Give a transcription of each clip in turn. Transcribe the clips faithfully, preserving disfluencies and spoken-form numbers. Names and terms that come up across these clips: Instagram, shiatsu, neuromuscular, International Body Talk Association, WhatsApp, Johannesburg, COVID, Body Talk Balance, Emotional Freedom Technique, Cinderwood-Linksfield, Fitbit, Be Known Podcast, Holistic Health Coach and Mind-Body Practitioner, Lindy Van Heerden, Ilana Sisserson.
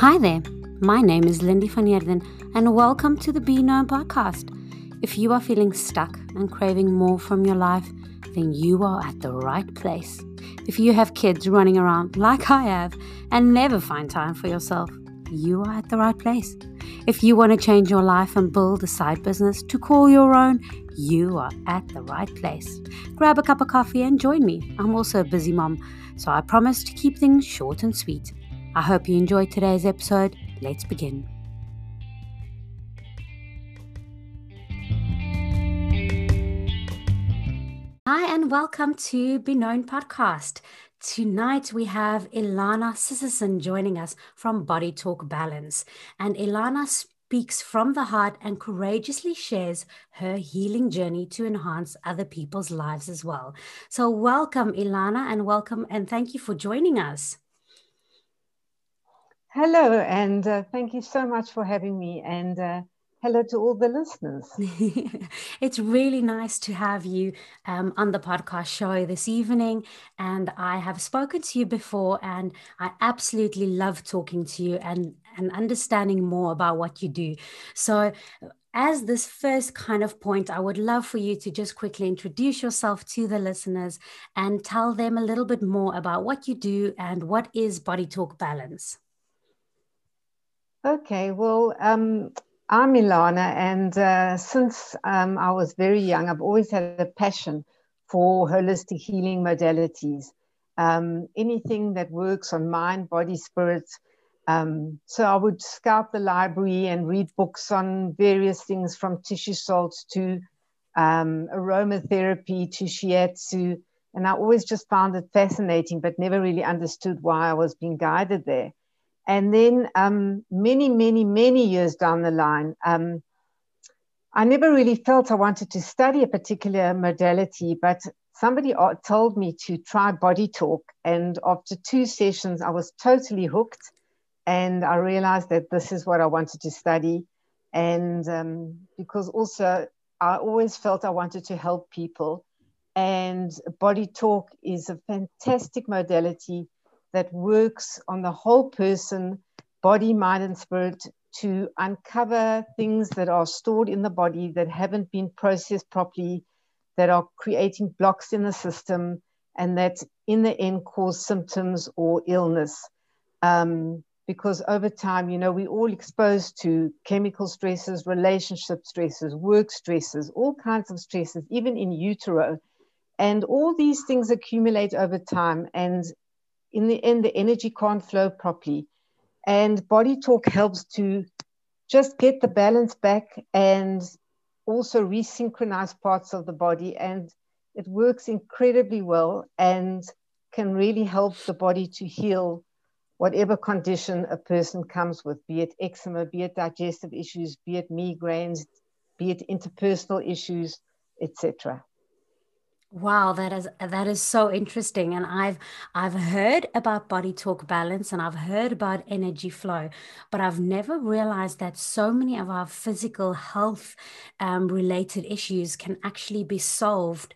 Hi there, my name is Lindy Van Heerden and welcome to the Be Known Podcast. If you are feeling stuck and craving more from your life, then you are at the right place. If you have kids running around like I have and never find time for yourself, you are at the right place. If you want to change your life and build a side business to call your own, you are at the right place. Grab a cup of coffee and join me. I'm also a busy mom, so I promise to keep things short and sweet. I hope you enjoyed today's episode. Let's begin. Hi and welcome to Be Known Podcast. Tonight we have Ilana Sisserson joining us from Body Talk Balance. And Ilana speaks from the heart and courageously shares her healing journey to enhance other people's lives as well. So welcome Ilana and welcome and thank you for joining us. Hello, and uh, thank you so much for having me, and uh, hello to all the listeners. It's really nice to have you um, on the podcast show this evening, and I have spoken to you before, and I absolutely love talking to you and, and understanding more about what you do. So as this first kind of point, I would love for you to just quickly introduce yourself to the listeners and tell them a little bit more about what you do and what is Body Talk Balance. Okay, well, um, I'm Ilana, and uh, since um, I was very young, I've always had a passion for holistic healing modalities, um, anything that works on mind, body, spirit. Um, so I would scout the library and read books on various things from tissue salts to um, aromatherapy to shiatsu, and I always just found it fascinating, but never really understood why I was being guided there. And then um, many, many, many years down the line, um, I never really felt I wanted to study a particular modality, but somebody told me to try Body Talk. And after two sessions, I was totally hooked. And I realized that this is what I wanted to study. And um, because also I always felt I wanted to help people. And Body Talk is a fantastic modality that works on the whole person, body, mind, and spirit, to uncover things that are stored in the body that haven't been processed properly, that are creating blocks in the system, and that in the end cause symptoms or illness. Um, because over time, you know, we're all exposed to chemical stresses, relationship stresses, work stresses, all kinds of stresses, even in utero. And all these things accumulate over time, and in the end, the energy can't flow properly. And Body Talk helps to just get the balance back and also resynchronize parts of the body. And it works incredibly well and can really help the body to heal whatever condition a person comes with, be it eczema, be it digestive issues, be it migraines, be it interpersonal issues, et cetera. Wow, that is that is so interesting. And I've I've heard about Body Talk Balance and I've heard about energy flow, but I've never realized that so many of our physical health um, related issues can actually be solved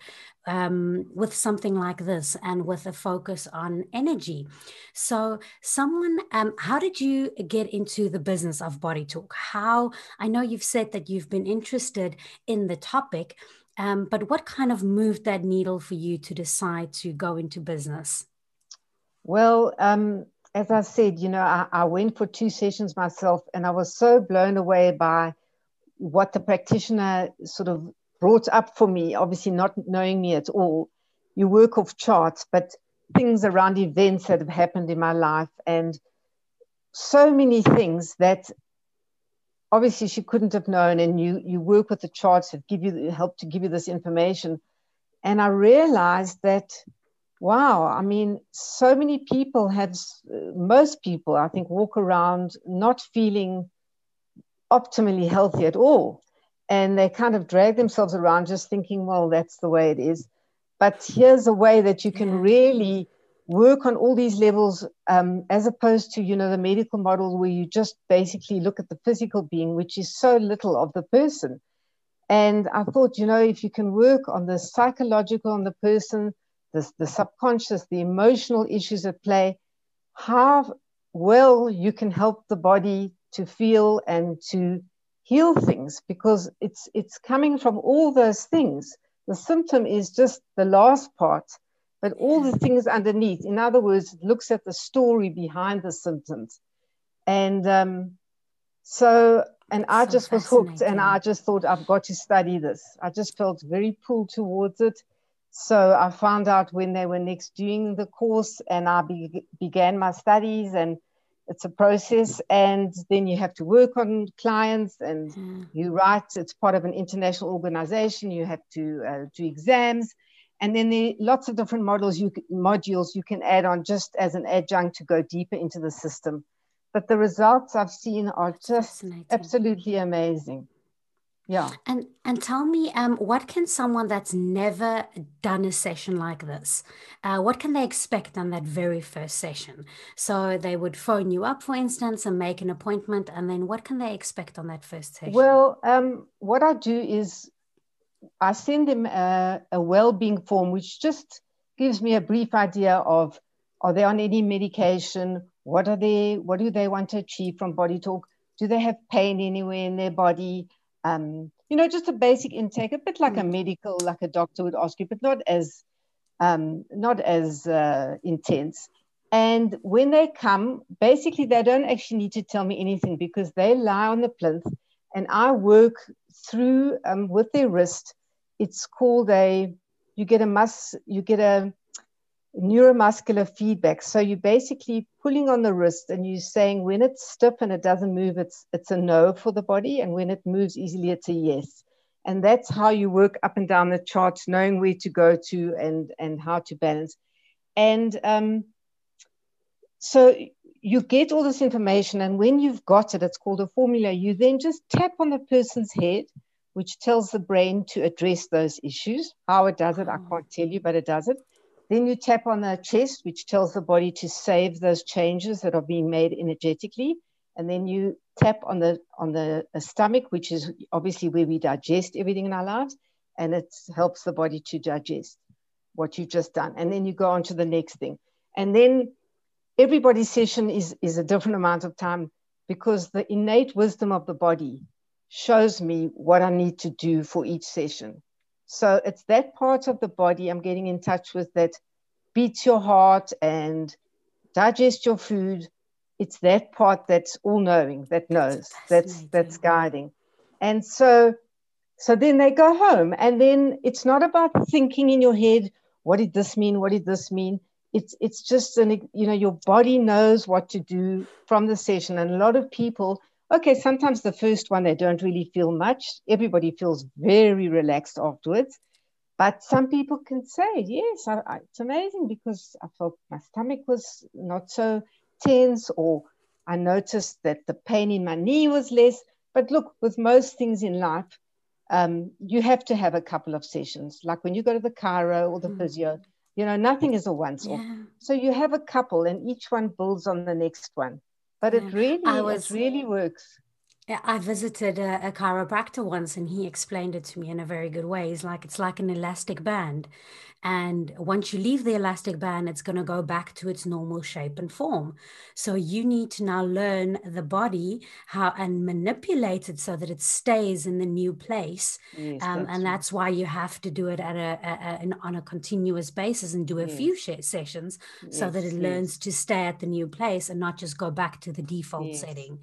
Um, with something like this and with a focus on energy. So someone, um, how did you get into the business of Body Talk? How, I know you've said that you've been interested in the topic, um, but what kind of moved that needle for you to decide to go into business? Well, um, as I said, you know, I, I went for two sessions myself and I was so blown away by what the practitioner sort of brought up for me, obviously not knowing me at all. You work off charts, but things around events that have happened in my life and so many things that obviously she couldn't have known. And you you work with the charts that give you help to give you this information. And I realized that, wow, I mean, so many people have, most people I think walk around not feeling optimally healthy at all. And they kind of drag themselves around just thinking, well, that's the way it is. But here's a way that you can really work on all these levels um, as opposed to, you know, the medical model where you just basically look at the physical being, which is so little of the person. And I thought, you know, if you can work on the psychological, on the person, the, the subconscious, the emotional issues at play, how well, you can help the body to feel and to heal things, because it's it's coming from all those things. The symptom is just the last part, but all the things underneath. In other words, it looks at the story behind the symptoms. And um, so, and I just was hooked, and I just thought, I've got to study this. I just felt very pulled towards it. So I found out when they were next doing the course, and I be began my studies, and it's a process, and then you have to work on clients, and mm. you write, it's part of an international organization, you have to uh, do exams, and then there are lots of different models you modules you can add on just as an adjunct to go deeper into the system. But the results I've seen are just absolutely amazing. Yeah. And and tell me, um, what can someone that's never done a session like this, uh, what can they expect on that very first session? So they would phone you up, for instance, and make an appointment. And then what can they expect on that first session? Well, um, what I do is I send them a, a well-being form, which just gives me a brief idea of, are they on any medication? What are they? What do they want to achieve from Body Talk? Do they have pain anywhere in their body? Um, you know, just a basic intake, a bit like mm. a medical, like a doctor would ask you, but not as, um, not as uh, intense. And when they come, basically, they don't actually need to tell me anything, because they lie on the plinth, and I work through um, with their wrist. It's called a, you get a mus, you get a neuromuscular feedback. So you're basically pulling on the wrist, and you're saying when it's stiff and it doesn't move, it's it's a no for the body, and when it moves easily, it's a yes. And that's how you work up and down the chart, knowing where to go to and and how to balance. And um, so you get all this information, and when you've got it, it's called a formula. You then just tap on the person's head, which tells the brain to address those issues. How it does it, I can't tell you, but it does it. Then you tap on the chest, which tells the body to save those changes that are being made energetically. And then you tap on the on the stomach, which is obviously where we digest everything in our lives. And it helps the body to digest what you've just done. And then you go on to the next thing. And then everybody's session is, is a different amount of time, because the innate wisdom of the body shows me what I need to do for each session. So it's that part of the body I'm getting in touch with that beats your heart and digests your food. It's that part that's all-knowing, that knows, that's that's guiding. And so, so then they go home, and then it's not about thinking in your head, what did this mean? What did this mean? It's it's just an you know your body knows what to do from the session. And a lot of people. Okay, sometimes the first one, they don't really feel much. Everybody feels very relaxed afterwards. But some people can say, yes, I, I, it's amazing, because I felt my stomach was not so tense, or I noticed that the pain in my knee was less. But look, with most things in life, um, you have to have a couple of sessions. Like when you go to the chiro or the mm. physio, you know, nothing is a once-off. Yeah. So you have a couple, and each one builds on the next one. But it really, was, it really works. I visited a, a chiropractor once, and he explained it to me in a very good way. He's like, it's like an elastic band. And once you leave the elastic band, it's going to go back to its normal shape and form. So you need to now learn the body how and manipulate it so that it stays in the new place. Yes, um, that's and that's true. Why you have to do it at a, a, a on a continuous basis, and do a yes. few sessions yes, so that it yes. learns to stay at the new place and not just go back to the default yes. setting.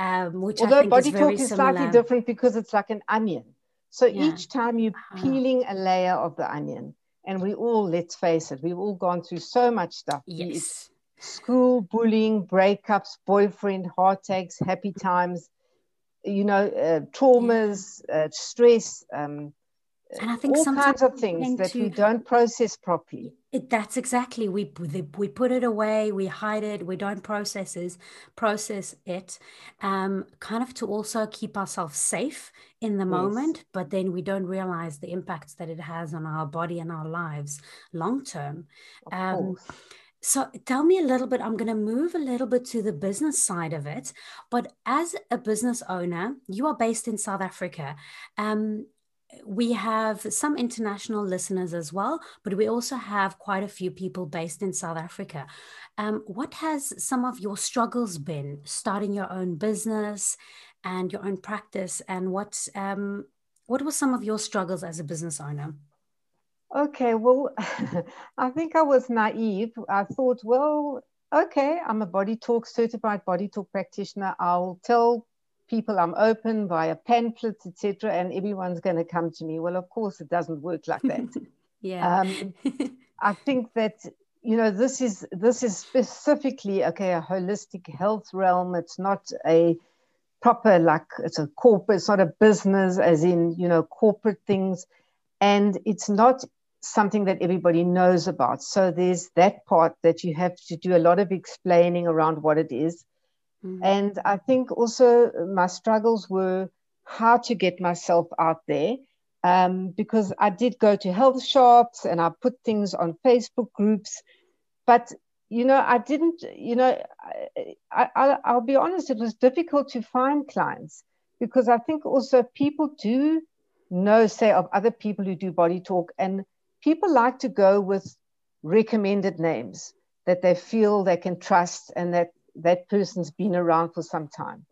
Um, which Although I think body is talk is similar. Slightly different, because it's like an onion. So yeah. each time you're peeling oh. a layer of the onion, and we all, let's face it, we've all gone through so much stuff. Yes. It's school, bullying, breakups, boyfriend, heartaches, happy times, you know, uh, traumas, yeah. uh, stress, um, and I think all kinds of things that to... we don't process properly. It, that's exactly, we, we put it away, we hide it, we don't process it, process it um, kind of to also keep ourselves safe in the yes. moment, but then we don't realize the impacts that it has on our body and our lives long term. Um, so tell me a little bit, I'm going to move a little bit to the business side of it, but as a business owner, you are based in South Africa. Um, we have some international listeners as well, but we also have quite a few people based in South Africa. Um, what has some of your struggles been starting your own business and your own practice? And what, um, what were some of your struggles as a business owner? Okay, well, I think I was naive. I thought, well, okay, I'm a body talk, certified body talk practitioner. I'll tell people I'm open via pamphlets, et cetera, and everyone's going to come to me. Well, of course, it doesn't work like that. yeah, um, I think that you know this is this is specifically okay a holistic health realm. It's not a proper like it's a corporate, it's not a business as in you know corporate things, and it's not something that everybody knows about. So there's that part that you have to do a lot of explaining around what it is. And I think also my struggles were how to get myself out there um, because I did go to health shops and I put things on Facebook groups. But, you know, I didn't, you know, I, I, I'll be honest, it was difficult to find clients because I think also people do know, say, of other people who do body talk, and people like to go with recommended names that they feel they can trust and that that person's been around for some time.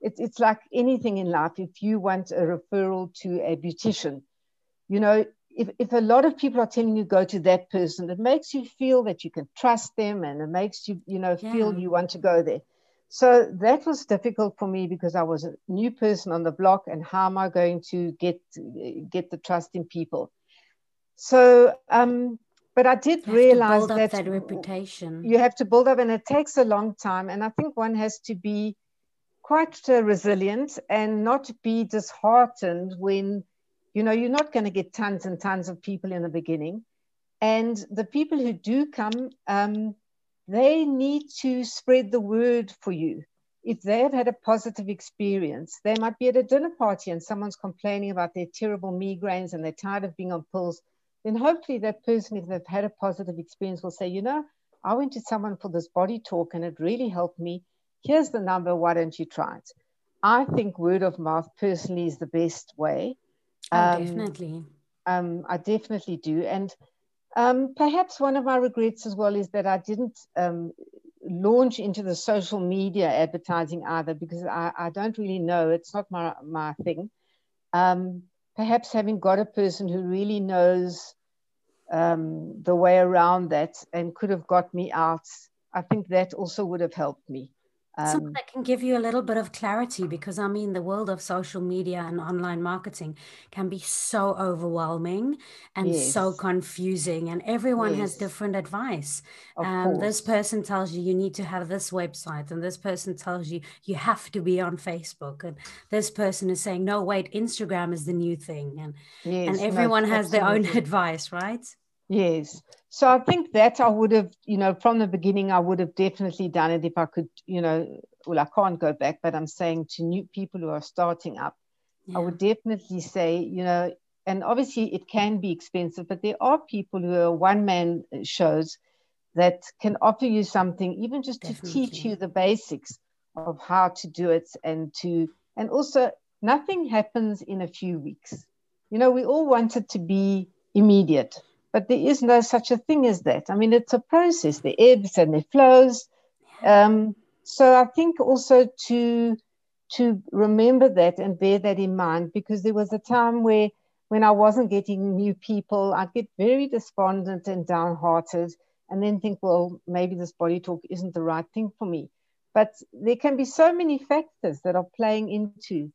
It, it's like anything in life. If you want a referral to a beautician, you know, if, if a lot of people are telling you go to that person, it makes you feel that you can trust them and it makes you, you know, yeah. feel you want to go there. So that was difficult for me because I was a new person on the block and how am I going to get, get the trust in people? So, um, But I did you realize that, that reputation. You have to build up, and it takes a long time. And I think one has to be quite resilient and not be disheartened when, you know, you're not going to get tons and tons of people in the beginning. And the people who do come, um, they need to spread the word for you. If they have had a positive experience, they might be at a dinner party and someone's complaining about their terrible migraines and they're tired of being on pills. Then hopefully that person, if they've had a positive experience, will say, you know, I went to someone for this body talk and it really helped me. Here's the number. Why don't you try it? I think word of mouth personally is the best way. Oh, um, definitely. Um, I definitely do. And um, perhaps one of my regrets as well is that I didn't um, launch into the social media advertising either, because I, I don't really know. It's not my, my thing. Um, Perhaps having got a person who really knows um, the way around that and could have got me out, I think that also would have helped me. Um, Something that can give you a little bit of clarity, because I mean, the world of social media and online marketing can be so overwhelming and yes. so confusing, and everyone yes. has different advice. Um, this person tells you you need to have this website, and this person tells you you have to be on Facebook, and this person is saying, no, wait, Instagram is the new thing. And, yes, and everyone no, has their own advice, right? Yes. So I think that I would have, you know, from the beginning, I would have definitely done it if I could, you know, well, I can't go back, but I'm saying to new people who are starting up, yeah. I would definitely say, you know, and obviously it can be expensive, but there are people who are one-man shows that can offer you something, even just definitely. To teach you the basics of how to do it and to, and also nothing happens in a few weeks. You know, we all want it to be immediate. But there is no such a thing as that. I mean, it's a process. The ebbs and the flows. Um, so I think also to to remember that and bear that in mind, because there was a time where when I wasn't getting new people, I'd get very despondent and downhearted and then think, well, maybe this body talk isn't the right thing for me. But there can be so many factors that are playing into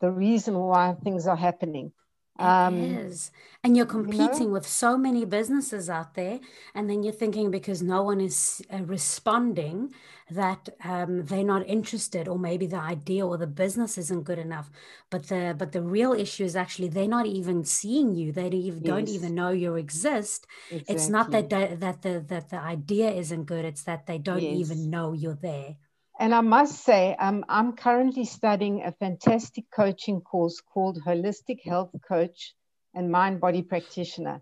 the reason why things are happening. It um, is. And you're competing you know? with so many businesses out there, and then you're thinking because no one is uh, responding that um, they're not interested, or maybe the idea or the business isn't good enough. But the but the real issue is actually they're not even seeing you. They don't even, yes. don't even know you exist. Exactly. It's not that they, that the that the idea isn't good. It's that they don't yes. even know you're there. And I must say, um, I'm currently studying a fantastic coaching course called Holistic Health Coach and Mind-Body Practitioner.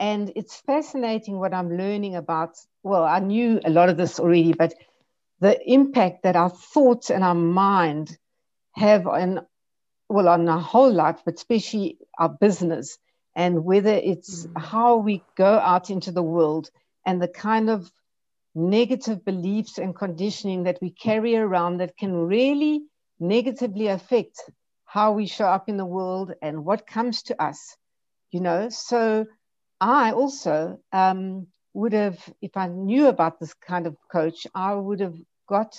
And it's fascinating what I'm learning about. Well, I knew a lot of this already, but the impact that our thoughts and our mind have on well, on our whole life, but especially our business, and whether it's mm. how we go out into the world and the kind of negative beliefs and conditioning that we carry around that can really negatively affect how we show up in the world and what comes to us, you know. So I also um, would have, if I knew about this kind of coach, I would have got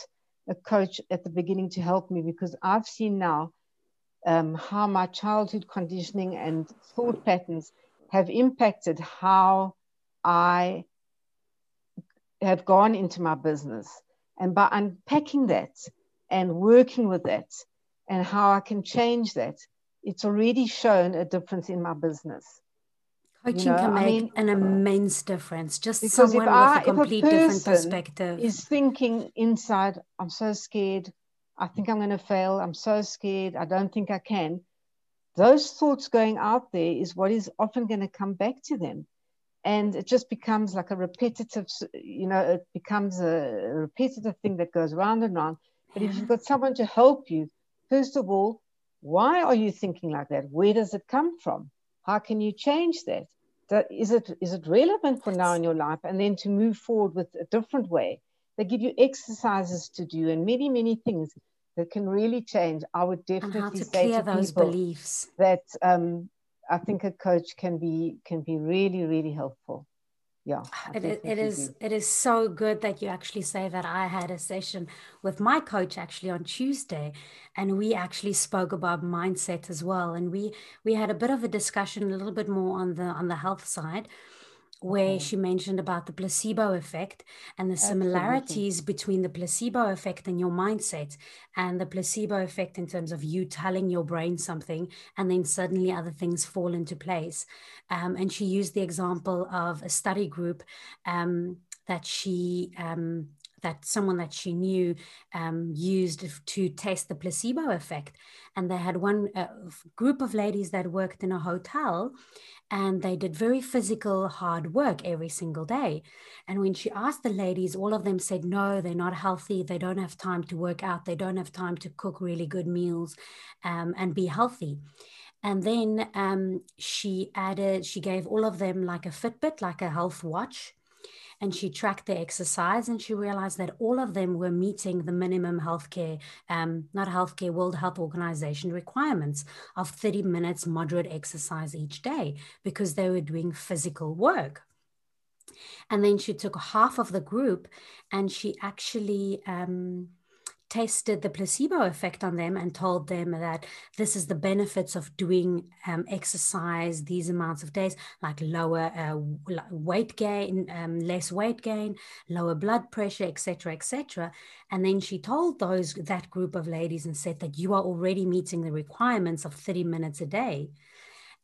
a coach at the beginning to help me, because I've seen now um, how my childhood conditioning and thought patterns have impacted how I have gone into my business. And by unpacking that and working with that and how I can change that, it's already shown a difference in my business. Coaching you know, can make I mean, an immense difference. Just someone with I, a complete a different perspective is thinking inside, I'm so scared, I think I'm going to fail, I'm so scared, I don't think I can. Those thoughts going out there is what is often going to come back to them. And it just becomes like a repetitive, you know, it becomes a repetitive thing that goes round and round. But if you've got someone to help you, first of all, why are you thinking like that? Where does it come from? How can you change that? That, is it, is it relevant for now in your life? And then to move forward with a different way. They give you exercises to do and many, many things that can really change. I would definitely to say to those people beliefs. that um, I think a coach can be can be really, really helpful. Yeah, it is, it is it is so good that you actually say that. I had a session with my coach actually on Tuesday, and we actually spoke about mindset as well. And we we had a bit of a discussion, a little bit more on the on the health side, where okay. she mentioned about the placebo effect and the similarities Absolutely. between the placebo effect and your mindset, and the placebo effect in terms of you telling your brain something and then suddenly other things fall into place. Um, and she used the example of a study group um, that she... Um, that someone that she knew um, used to test the placebo effect. And they had one uh, group of ladies that worked in a hotel, and they did very physical, hard work every single day. And when she asked the ladies, all of them said, no, they're not healthy. They don't have time to work out. They don't have time to cook really good meals um, and be healthy. And then um, she added, she gave all of them like a Fitbit, like a health watch. And she tracked their exercise, and she realized that all of them were meeting the minimum healthcare, um, not healthcare, World Health Organization requirements of thirty minutes moderate exercise each day, because they were doing physical work. And then she took half of the group, and she actually um, tested the placebo effect on them and told them that this is the benefits of doing um, exercise these amounts of days, like lower uh, weight gain, um, less weight gain, lower blood pressure, et cetera, et cetera. And then she told those that group of ladies and said that you are already meeting the requirements of thirty minutes a day.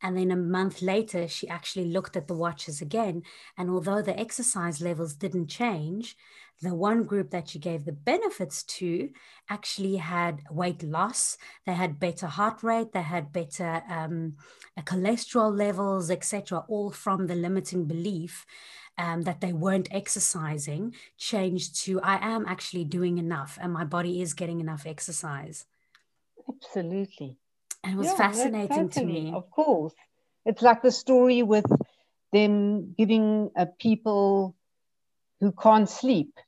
And then a month later, she actually looked at the watches again. And although the exercise levels didn't change, the one group that she gave the benefits to actually had weight loss. They had better heart rate. They had better um, cholesterol levels, et cetera, all from the limiting belief um, that they weren't exercising, changed to, I am actually doing enough and my body is getting enough exercise. Absolutely. And it was yeah, fascinating to me. Of course. It's like the story with them giving uh, people who can't sleep.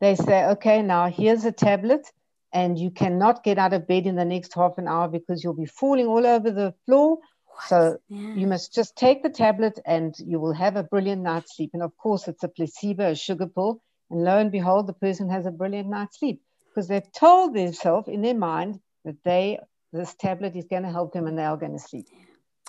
They say, okay, now here's a tablet and you cannot get out of bed in the next half an hour because you'll be falling all over the floor. What? So yeah. you must just take the tablet and you will have a brilliant night's sleep. And of course, it's a placebo, a sugar pill. And lo and behold, the person has a brilliant night's sleep because they've told themselves in their mind that they this tablet is going to help them and they are going to sleep.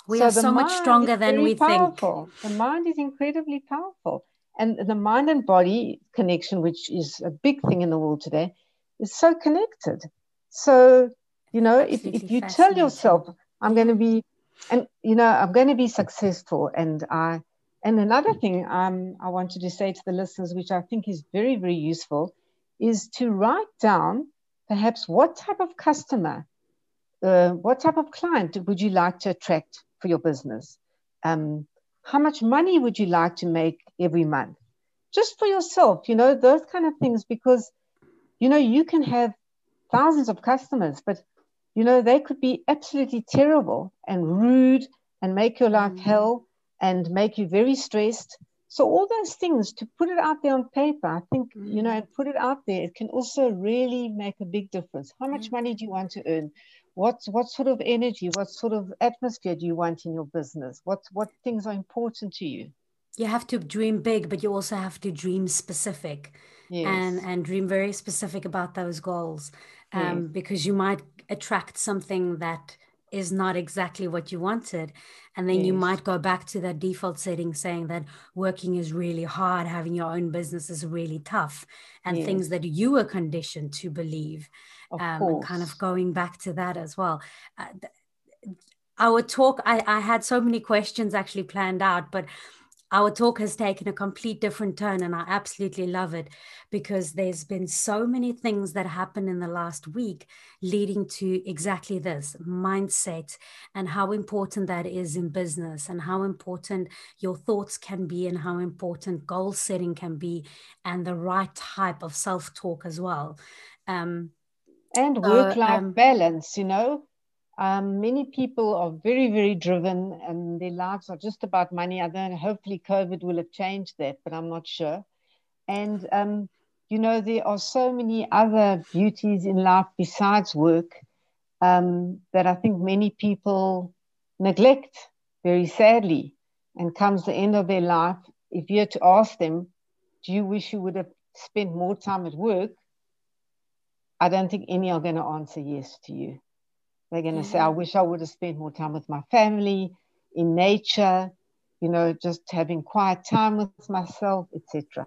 We so are so much stronger than we powerful. think. The mind is incredibly powerful. And the mind and body connection, which is a big thing in the world today, is so connected. So, you know, if, if you tell yourself, I'm going to be, and you know, I'm going to be successful. And I, and another thing um, I wanted to say to the listeners, which I think is very, very useful, is to write down perhaps what type of customer Uh, what type of client would you like to attract for your business? Um, how much money would you like to make every month? Just for yourself, you know, those kind of things, because, you know, you can have thousands of customers, but You know, they could be absolutely terrible and rude and make your life hell and make you very stressed. So all those things, to put it out there on paper, I think, you know, and put it out there, it can also really make a big difference. How much money do you want to earn? What, what sort of energy, what sort of atmosphere do you want in your business? What, what things are important to you? You have to dream big, but you also have to dream specific. Yes. and, and dream very specific about those goals, um, yes. because you might attract something that is not exactly what you wanted. And then yes. you might go back to that default setting saying that working is really hard, having your own business is really tough, and yes. things that you were conditioned to believe, of um, and kind of going back to that as well. Uh, th- our talk, I, I had so many questions actually planned out, but our talk has taken a complete different turn, and I absolutely love it, because there's been so many things that happened in the last week leading to exactly this mindset, and how important that is in business, and how important your thoughts can be, and how important goal setting can be, and the right type of self-talk as well. Um, and work-life uh, um, balance, you know. Um, many people are very, very driven, and their lives are just about money. I don't know, hopefully COVID will have changed that, but I'm not sure. And, um, you know, there are so many other beauties in life besides work, um, that I think many people neglect very sadly. And comes the end of their life, if you're to ask them, do you wish you would have spent more time at work? I don't think any are going to answer yes to you. They're going to say, I wish I would have spent more time with my family, in nature, you know, just having quiet time with myself, et cetera.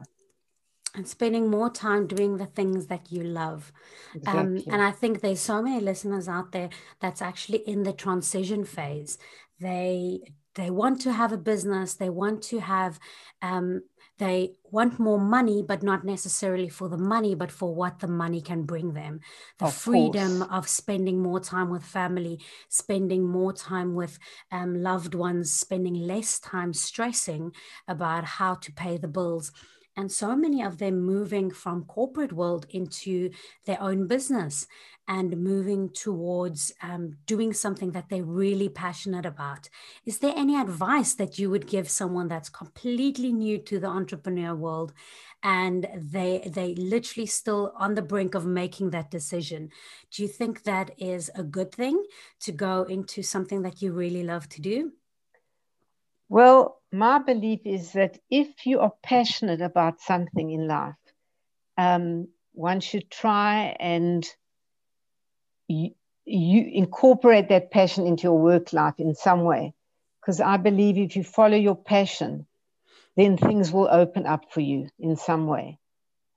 And spending more time doing the things that you love. Exactly. Um, and I think there's so many listeners out there that's actually in the transition phase. They they want to have a business. They want to have... Um, They want more money, but not necessarily for the money, but for what the money can bring them. The freedom of spending more time with family, spending more time with um, loved ones, spending less time stressing about how to pay the bills. And so many of them moving from corporate world into their own business, and moving towards um, doing something that they're really passionate about. Is there any advice that you would give someone that's completely new to the entrepreneur world, and they they literally still on the brink of making that decision? Do you think that is a good thing, to go into something that you really love to do? Well, my belief is that if you are passionate about something in life, um, one should try and you, you incorporate that passion into your work life in some way. Because I believe if you follow your passion, then things will open up for you in some way.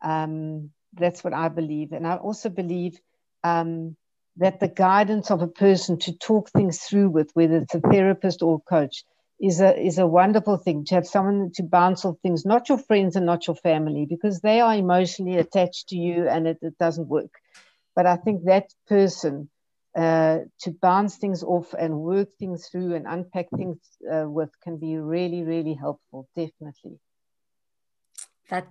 Um, that's what I believe. And I also believe um, that the guidance of a person to talk things through with, whether it's a therapist or a coach, is a is a wonderful thing, to have someone to bounce off things, not your friends and not your family, because they are emotionally attached to you, and it, it doesn't work. But I think that person uh, to bounce things off and work things through and unpack things uh, with can be really, really helpful, definitely. That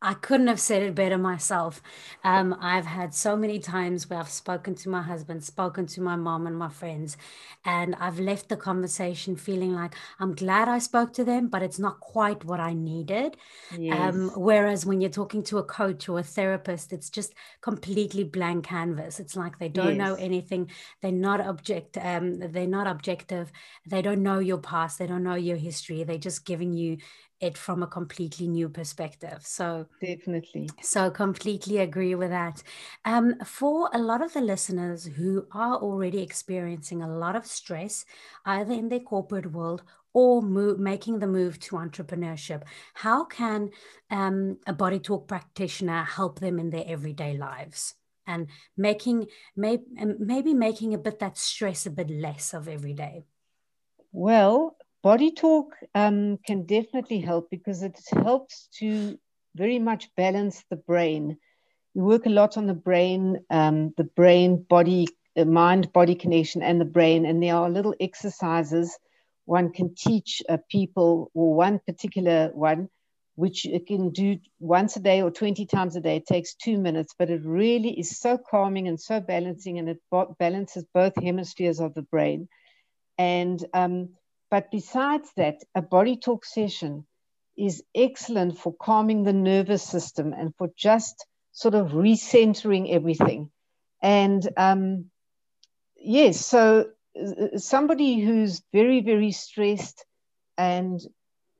I couldn't have said it better myself. Um, I've had so many times where I've spoken to my husband, spoken to my mom and my friends, and I've left the conversation feeling like I'm glad I spoke to them, but it's not quite what I needed. Yes. Um, whereas when you're talking to a coach or a therapist, it's just completely blank canvas. It's like they don't yes. know anything. They're not object. Um, they're not objective. They don't know your past. They don't know your history. They're just giving you it from a completely new perspective. So definitely. So completely agree with that. Um, for a lot of the listeners who are already experiencing a lot of stress, either in their corporate world or move, making the move to entrepreneurship, how can um, a Body Talk practitioner help them in their everyday lives, and making may, maybe making a bit that stress a bit less of every day? Well, Body Talk um, can definitely help, because it helps to very much balance the brain. We work a lot on the brain, um, the brain, body, uh, mind, body connection, and the brain. And there are little exercises one can teach uh, people, or one particular one, which you can do once a day or twenty times a day. It takes two minutes, but it really is so calming and so balancing, and it balances both hemispheres of the brain. And um, but besides that, a body talk session is excellent for calming the nervous system and for just sort of recentering everything. And um, yes, so somebody who's very, very stressed, and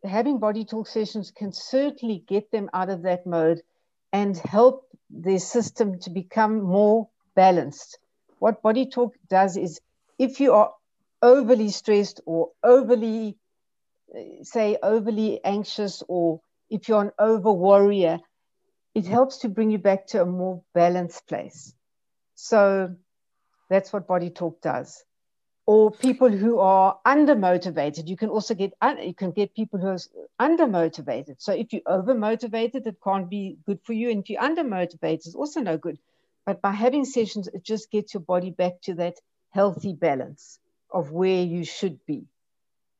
having body talk sessions can certainly get them out of that mode and help their system to become more balanced. What body talk does is, if you are overly stressed or overly, say, overly anxious, or if you're an over-worrier, it helps to bring you back to a more balanced place. So that's what body talk does. Or people who are undermotivated. You can also get, you can get people who are undermotivated. So if you're overmotivated, it can't be good for you. And if you're undermotivated, it's also no good. But by having sessions, it just gets your body back to that healthy balance of where you should be.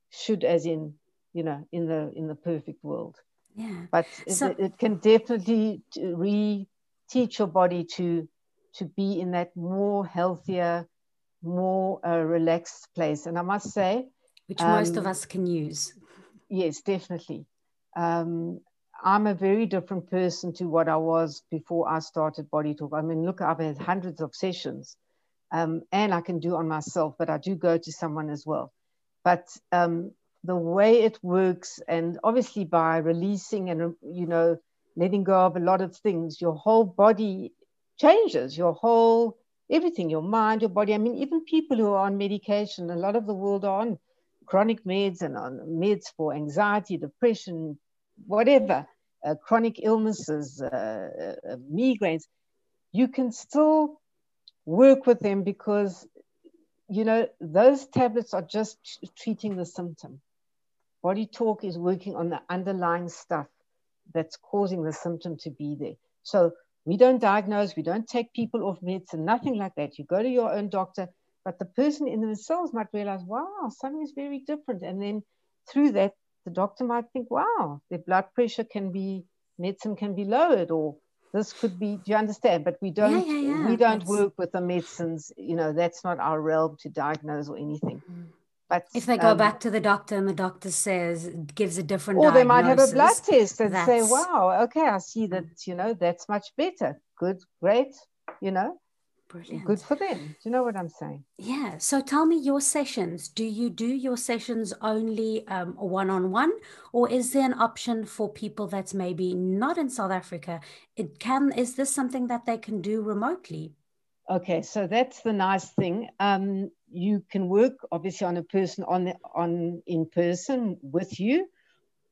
Should as in, you know, in the, in the perfect world. Yeah. But so, it, it can definitely re-teach your body to, to be in that more healthier, more uh, relaxed place. And I must say, which um, most of us can use. Yes, definitely. um I'm a very different person to what I was before I started body talk. I mean, look, I've had hundreds of sessions, um and I can do on myself, but I do go to someone as well. But um the way it works, and obviously by releasing and, you know, letting go of a lot of things, your whole body changes, your whole everything, your mind, your body. I mean, even people who are on medication, a lot of the world are on chronic meds and on meds for anxiety, depression, whatever, uh, chronic illnesses, uh, uh, migraines. You can still work with them because, you know, those tablets are just treating the symptom. Body talk is working on the underlying stuff that's causing the symptom to be there. So we don't diagnose, we don't take people off meds and nothing like that. You go to your own doctor, but the person in themselves might realize, wow, something is very different. And then through that, the doctor might think, wow, their blood pressure can be, medicine can be lowered, or this could be, do you understand? But we don't, yeah, yeah, yeah. we don't that's... work with the medicines. You know, that's not our realm to diagnose or anything. Mm-hmm. But if they go um, back to the doctor and the doctor says, gives a different diagnosis. Or they might have a blood test and say, wow, okay, I see that, you know, that's much better. Good, great, you know. Brilliant. Good for them. Do you know what I'm saying? Yeah. So tell me, your sessions, do you do your sessions only um, one-on-one, or is there an option for people that's maybe not in South Africa? It can, is this something that they can do remotely? Okay, so that's the nice thing. Um, you can work obviously on a person on the, on in person with you,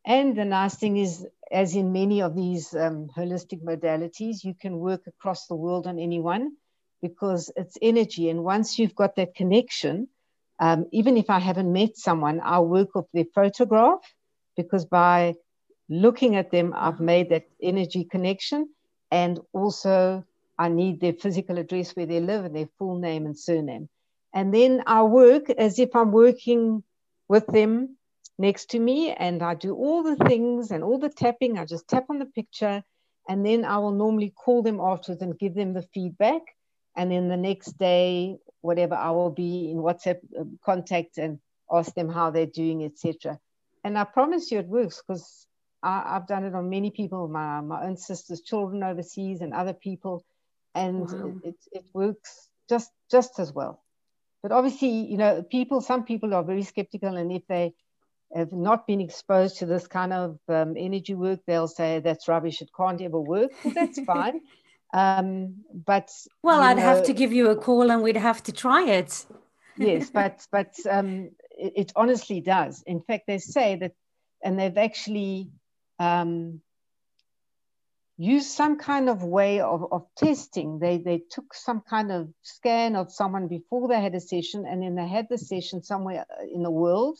and the nice thing is, as in many of these um, holistic modalities, you can work across the world on anyone, because it's energy. And once you've got that connection, um, even if I haven't met someone, I'll work off their photograph, because by looking at them, I've made that energy connection, and also, I need their physical address where they live and their full name and surname. And then I work as if I'm working with them next to me, and I do all the things and all the tapping. I just tap on the picture, and then I will normally call them afterwards and give them the feedback. And then the next day, whatever, I will be in WhatsApp contact and ask them how they're doing, et cetera. And I promise you it works, because I've done it on many people, my, my own sister's children overseas and other people. And wow. it, it works just just as well. But obviously, you know, people, some people are very skeptical, and if they have not been exposed to this kind of um, energy work, they'll say, that's rubbish, it can't ever work. Well, that's fine. Um, but well, I'd know, have to give you a call and we'd have to try it. Yes, but, but um, it, it honestly does. In fact, they say that, and they've actually... Um, use some kind of way of, of testing. They they took some kind of scan of someone before they had a session, and then they had the session somewhere in the world,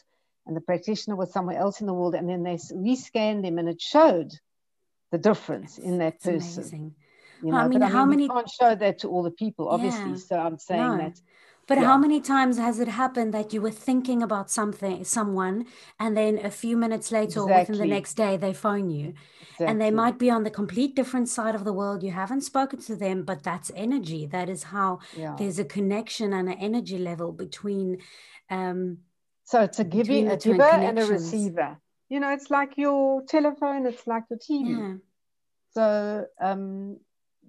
and the practitioner was somewhere else in the world, and then they re-scanned them, and it showed the difference in that That's person. Amazing. You well, know, I mean, but, I how mean, many... You can't show that to all the people, obviously, yeah. So I'm saying no. that. But yeah. How many times has it happened that you were thinking about something, someone, and then a few minutes later exactly. or within the next day, they phone you exactly. and they might be on the complete different side of the world. You haven't spoken to them, but that's energy. That is how yeah. there's a connection and an energy level between. Um, so it's a giving, a giver and a receiver. You know, it's like your telephone. It's like your T V. Yeah. So, um,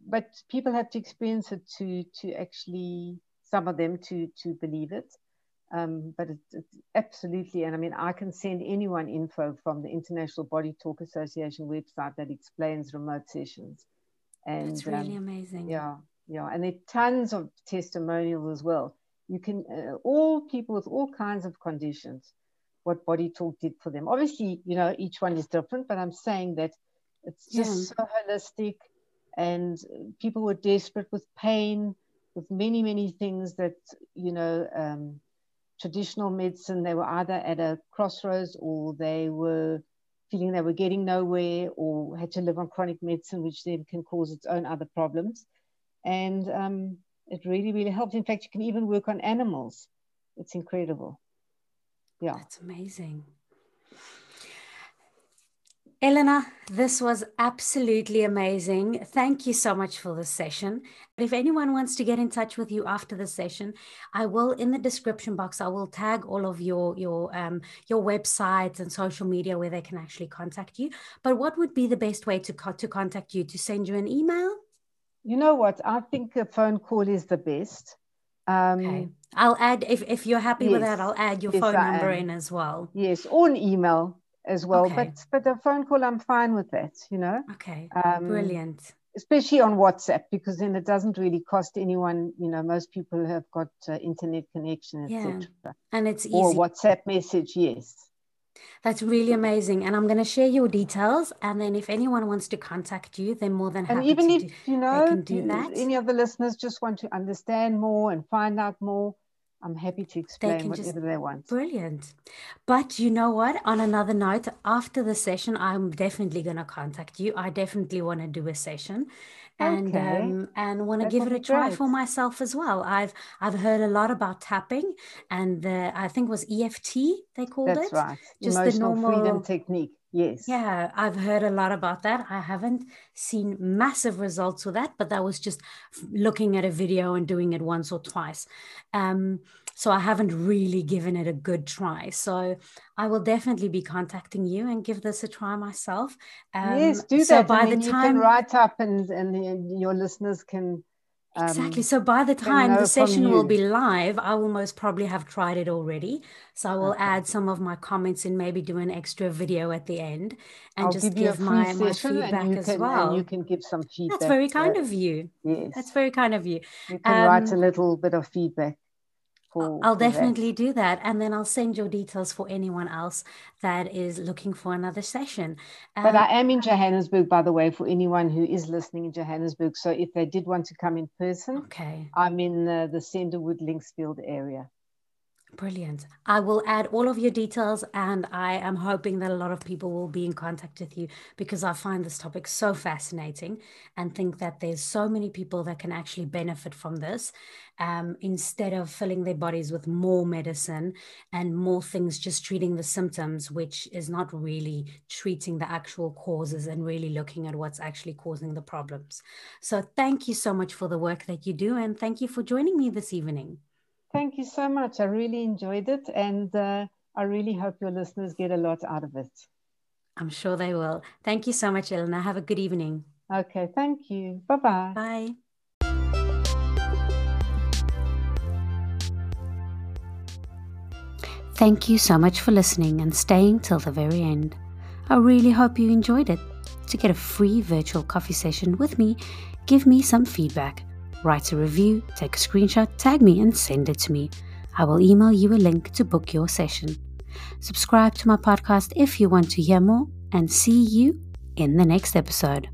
but people have to experience it to to actually, some of them to to believe it. Um, but it, it, absolutely, and I mean, I can send anyone info from the International Body Talk Association website that explains remote sessions. And it's really um, amazing. Yeah, yeah, and there are tons of testimonials as well. You can uh, all people with all kinds of conditions, what Body Talk did for them. Obviously, you know, each one is different, but I'm saying that it's just yeah. so holistic, and people were desperate with pain, with many, many things that, you know, um, traditional medicine, they were either at a crossroads or they were feeling they were getting nowhere or had to live on chronic medicine, which then can cause its own other problems. And um, it really, really helps. In fact, you can even work on animals. It's incredible. Yeah. That's amazing. Ilana, this was absolutely amazing. Thank you so much for this session. If anyone wants to get in touch with you after the session, I will, in the description box, I will tag all of your, your, um, your websites and social media where they can actually contact you. But what would be the best way to, co- to contact you? To send you an email? You know what? I think a phone call is the best. Um, okay. I'll add, if, if you're happy yes. with that, I'll add your yes, phone I number am. in as well. Yes, or an email as well. Okay. But but a phone call, I'm fine with that, you know. Okay, um, brilliant. Especially on WhatsApp, because then it doesn't really cost anyone, you know, most people have got uh, internet connection, et yeah. cetera. And it's easy. Or WhatsApp message, yes. That's really amazing. And I'm going to share your details. And then if anyone wants to contact you, they're more than happy and even to if, do, you know, they can do you, that. Any of the listeners just want to understand more and find out more, I'm happy to explain they whatever just, they want. Brilliant. But you know what? On another note, after the session, I'm definitely going to contact you. I definitely want to do a session and okay. um, and want to give it a try great. for myself as well. I've I've heard a lot about tapping and the, I think it was E F T they called That's it. That's right. Just Emotional the normal freedom technique. Yes. Yeah, I've heard a lot about that. I haven't seen massive results with that, but that was just looking at a video and doing it once or twice. Um, so I haven't really given it a good try. So I will definitely be contacting you and give this a try myself. Um, yes, do that. So by and then the time you can write up, and and your listeners can. Exactly. So by the time the session will be live, I will most probably have tried it already. So I will okay. add some of my comments and maybe do an extra video at the end and I'll just give, give my, my feedback as can, well. And you can give some feedback. That's very kind of you. Yes. That's very kind of you. You can um, write a little bit of feedback. For, I'll for definitely that. do that. And then I'll send your details for anyone else that is looking for another session. Um, but I am in Johannesburg, by the way, for anyone who is listening in Johannesburg. So if they did want to come in person, okay. I'm in uh, the Cinderwood-Linksfield area. Brilliant. I will add all of your details, and I am hoping that a lot of people will be in contact with you, because I find this topic so fascinating and think that there's so many people that can actually benefit from this um, instead of filling their bodies with more medicine and more things, just treating the symptoms, which is not really treating the actual causes and really looking at what's actually causing the problems. So thank you so much for the work that you do, and thank you for joining me this evening. Thank you so much. I really enjoyed it, and uh, I really hope your listeners get a lot out of it. I'm sure they will. Thank you so much, Ilana. Have a good evening. Okay, thank you. Bye-bye. Bye. Thank you so much for listening and staying till the very end. I really hope you enjoyed it. To get a free virtual coffee session with me, give me some feedback. Write a review, take a screenshot, tag me and send it to me. I will email you a link to book your session. Subscribe to my podcast if you want to hear more, and see you in the next episode.